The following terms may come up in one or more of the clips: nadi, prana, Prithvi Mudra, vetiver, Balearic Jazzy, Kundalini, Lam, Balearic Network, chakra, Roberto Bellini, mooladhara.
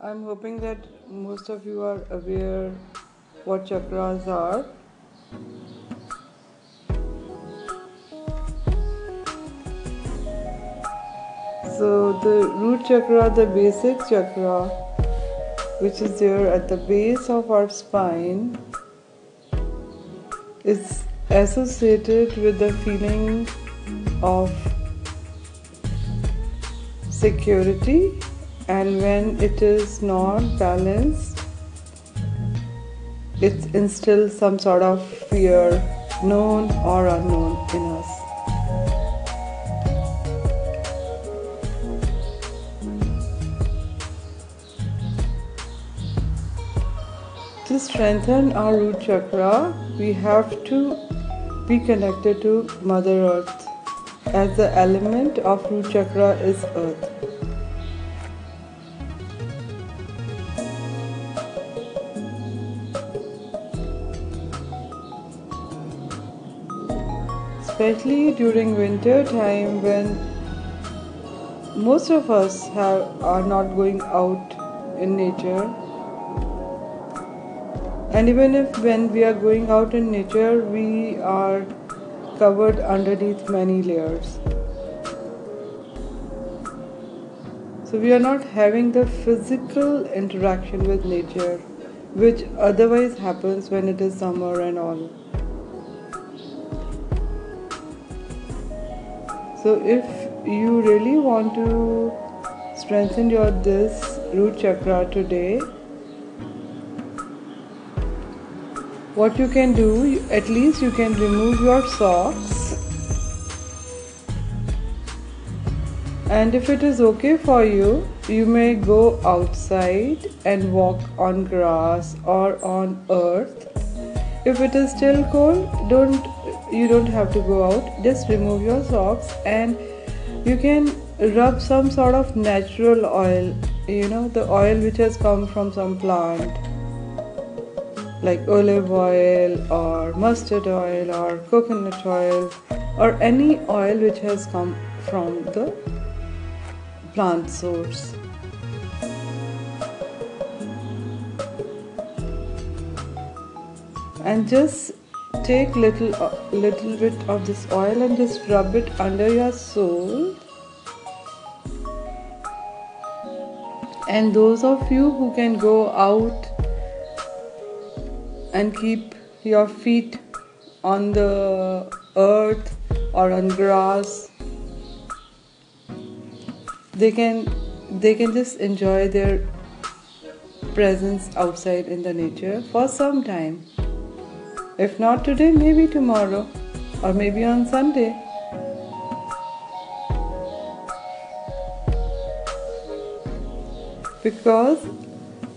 I'm hoping that most of you are aware what chakras are. So the root chakra, the basic chakra, which is there at the base of our spine, is associated with the feeling of security, and when it is not balanced, it instills some sort of fear, known or unknown, in us. To strengthen our root chakra, we have to be connected to Mother Earth, as the element of root chakra is earth. Especially during winter time, when most of us are not going out in nature, and even if when we are going out in nature, we are covered underneath many layers. So we are not having the physical interaction with nature, which otherwise happens when it is summer and all. So if you really want to strengthen this root chakra today, what you can do, at least you can remove your socks, and if it is okay for you, you may go outside and walk on grass or on earth. If it is still cold, you don't have to go out, just remove your socks and you can rub some sort of natural oil, the oil which has come from some plant, like olive oil or mustard oil or coconut oil or any oil which has come from the plant source. And just take little bit of this oil and just rub it under your soul. And those of you who can go out and keep your feet on the earth or on grass, they can just enjoy their presence outside in the nature for some time. If not today, maybe tomorrow, or maybe on Sunday. Because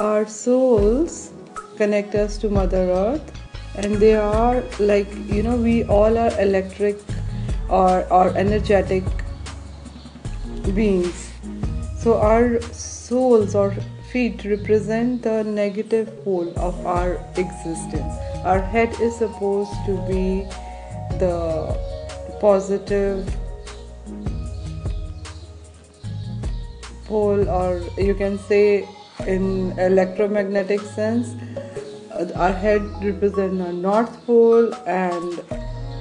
our souls connect us to Mother Earth, and they are like, we all are electric or energetic beings. So our souls or feet represent the negative pole of our existence. Our head is supposed to be the positive pole, or you can say in electromagnetic sense, our head represents the north pole and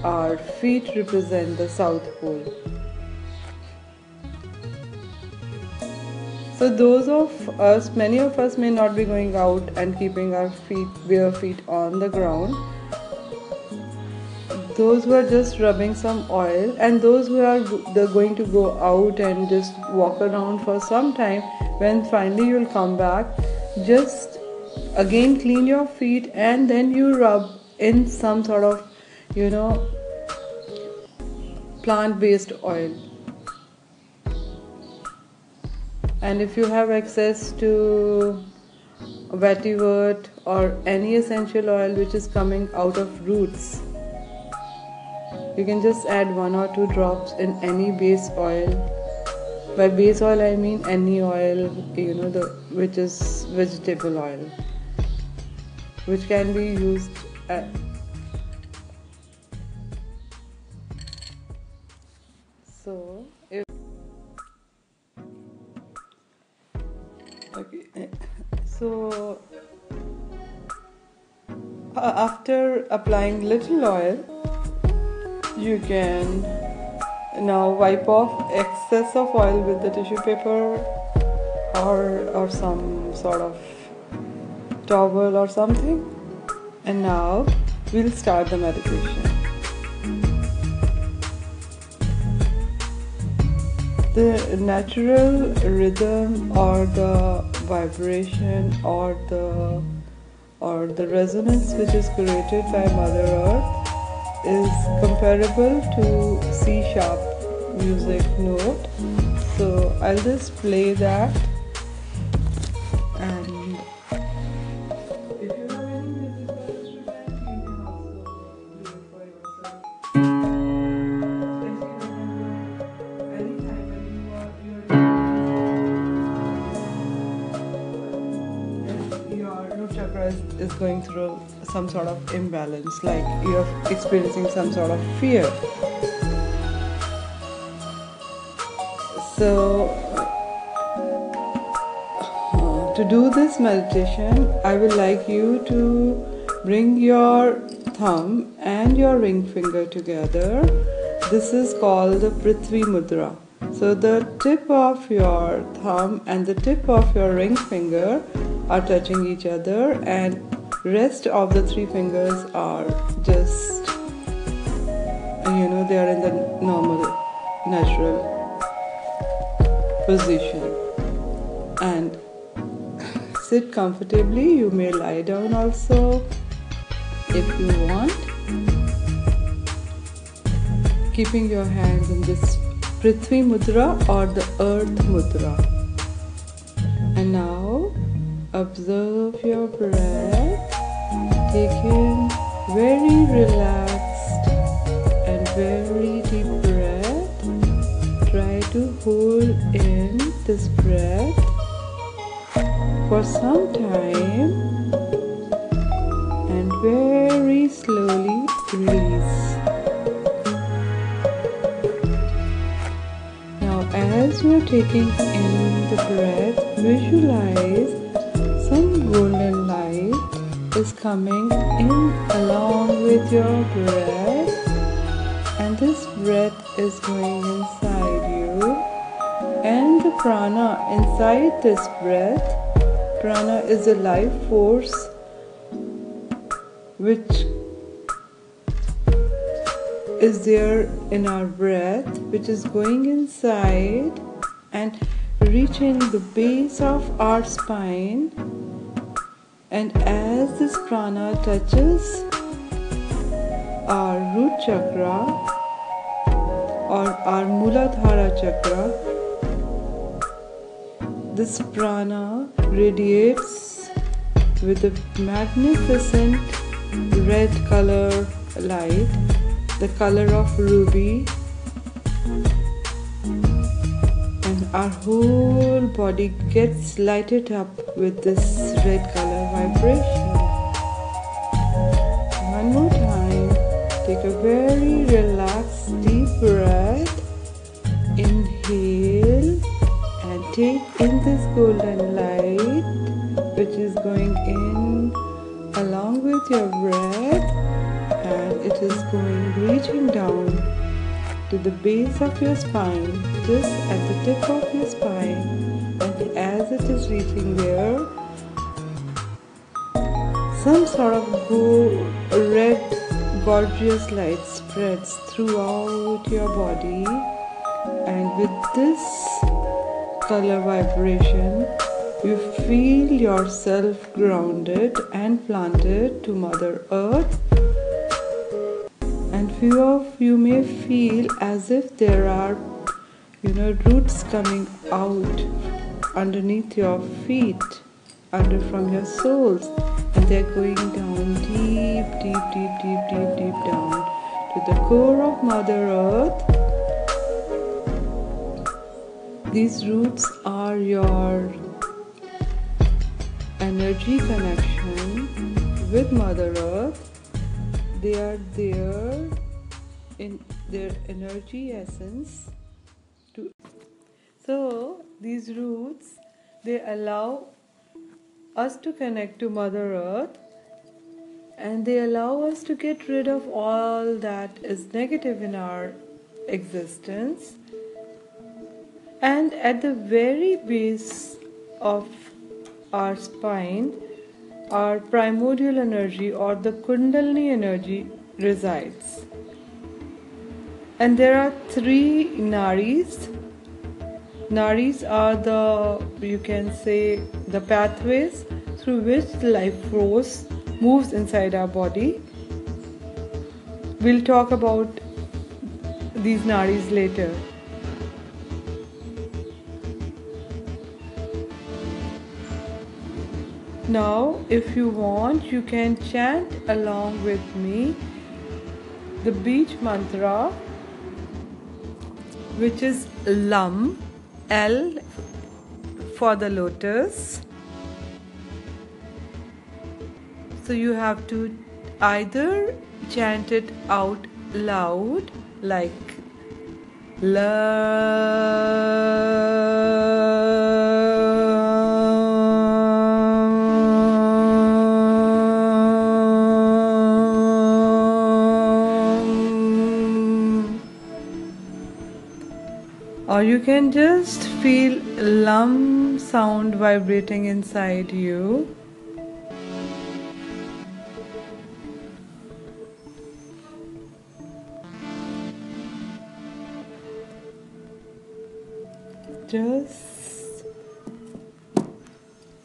our feet represent the south pole. So those of us, many of us may not be going out and keeping our bare feet on the ground. Those who are just rubbing some oil, and those who are going to go out and just walk around for some time, when finally you'll come back, just again clean your feet and then you rub in some sort of, plant-based oil. And if you have access to vetiver or any essential oil which is coming out of roots, you can just add 1 or 2 drops in any base oil. By base oil, I mean any oil, which is vegetable oil, which can be used at... Okay. So after applying little oil, you can now wipe off excess of oil with the tissue paper or some sort of towel or something. And now we'll start the meditation. The natural rhythm or the vibration or the resonance which is created by Mother Earth is comparable to C-sharp music note. So I'll just play that. And is going through some sort of imbalance, like you're experiencing some sort of fear. So to do this meditation, I would like you to bring your thumb and your ring finger together. This is called the Prithvi Mudra. So the tip of your thumb and the tip of your ring finger are touching each other, and rest of the three fingers are just, they are in the normal natural position. And sit comfortably. You may lie down also if you want, keeping your hands in this Prithvi Mudra or the Earth Mudra. And now observe your breath, taking very relaxed and very deep breath. Try to hold in this breath for some time and very slowly release. As you are taking in the breath, visualize some golden light is coming in along with your breath, and this breath is going inside you, and the prana inside this breath. Prana is a life force which is there in our breath, which is going inside and reaching the base of our spine. And as this prana touches our root chakra or our mooladhara chakra, this prana radiates with a magnificent red color light, the color of ruby, and our whole body gets lighted up with this red color vibration. One more time, take a very relaxed deep breath, inhale and take in this golden light which is going in along with your breath. It is going reaching down to the base of your spine, just at the tip of your spine, and as it is reaching there, some sort of red gorgeous light spreads throughout your body, and with this color vibration you feel yourself grounded and planted to Mother Earth. And few of you may feel as if there are, roots coming out underneath your feet, from your soles, and they're going down deep, deep, deep, deep, deep, deep down to the core of Mother Earth. These roots are your energy connection with Mother Earth. They are there in their energy essence. So these roots They allow us to connect to Mother Earth, and they allow us to get rid of all that is negative in our existence. And at the very base of our spine, our primordial energy or the Kundalini energy resides. And there are three nadis. Nadis are the, you can say, the pathways through which life flows, moves inside our body. We'll talk about these nadis later. Now, if you want, you can chant along with me the beach mantra, which is Lam, L for the lotus. So you have to either chant it out loud like Lam. Or you can just feel Lam sound vibrating inside you. Just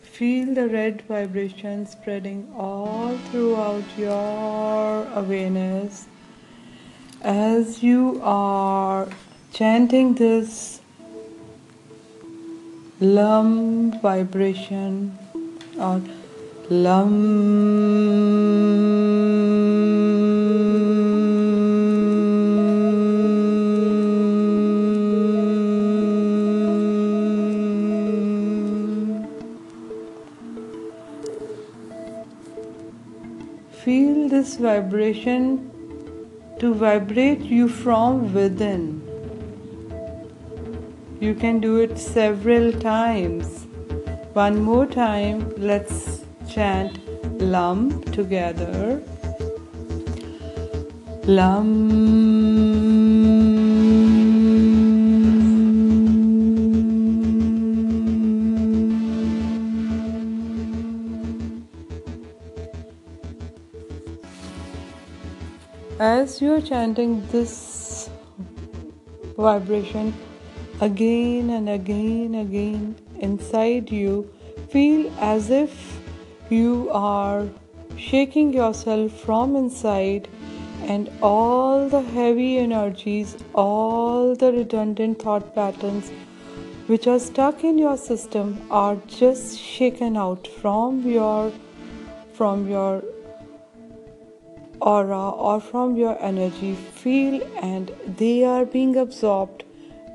feel the red vibration spreading all throughout your awareness as you are chanting this Lam vibration out. Feel this vibration to vibrate you from within. You can do it several times. One more time, let's chant Lam together. Lam. As you're chanting this vibration, again and again inside you, feel as if you are shaking yourself from inside, and all the heavy energies, all the redundant thought patterns which are stuck in your system are just shaken out from your aura or from your energy field, and they are being absorbed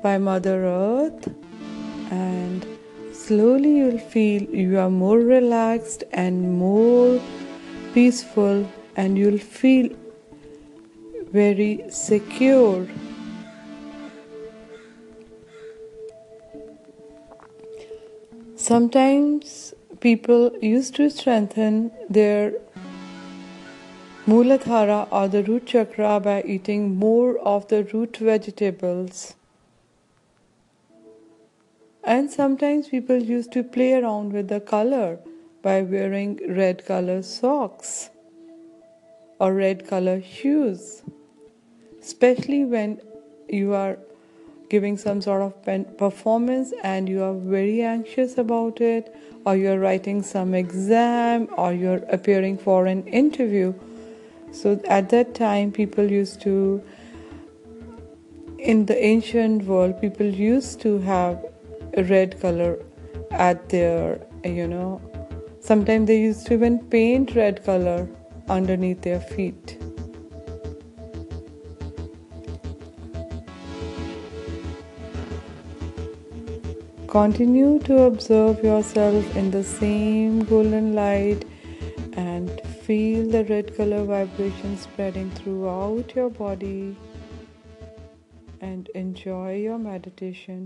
by Mother Earth, and slowly you'll feel you are more relaxed and more peaceful, and you'll feel very secure. Sometimes people used to strengthen their mooladhara or the root chakra by eating more of the root vegetables. And sometimes people used to play around with the color by wearing red color socks or red color shoes, especially when you are giving some sort of performance and you are very anxious about it, or you are writing some exam, or you are appearing for an interview. So at that time, in the ancient world, people used to have red color at their, sometimes they used to even paint red color underneath their feet. Continue to observe yourself in the same golden light and feel the red color vibration spreading throughout your body, and enjoy your meditation.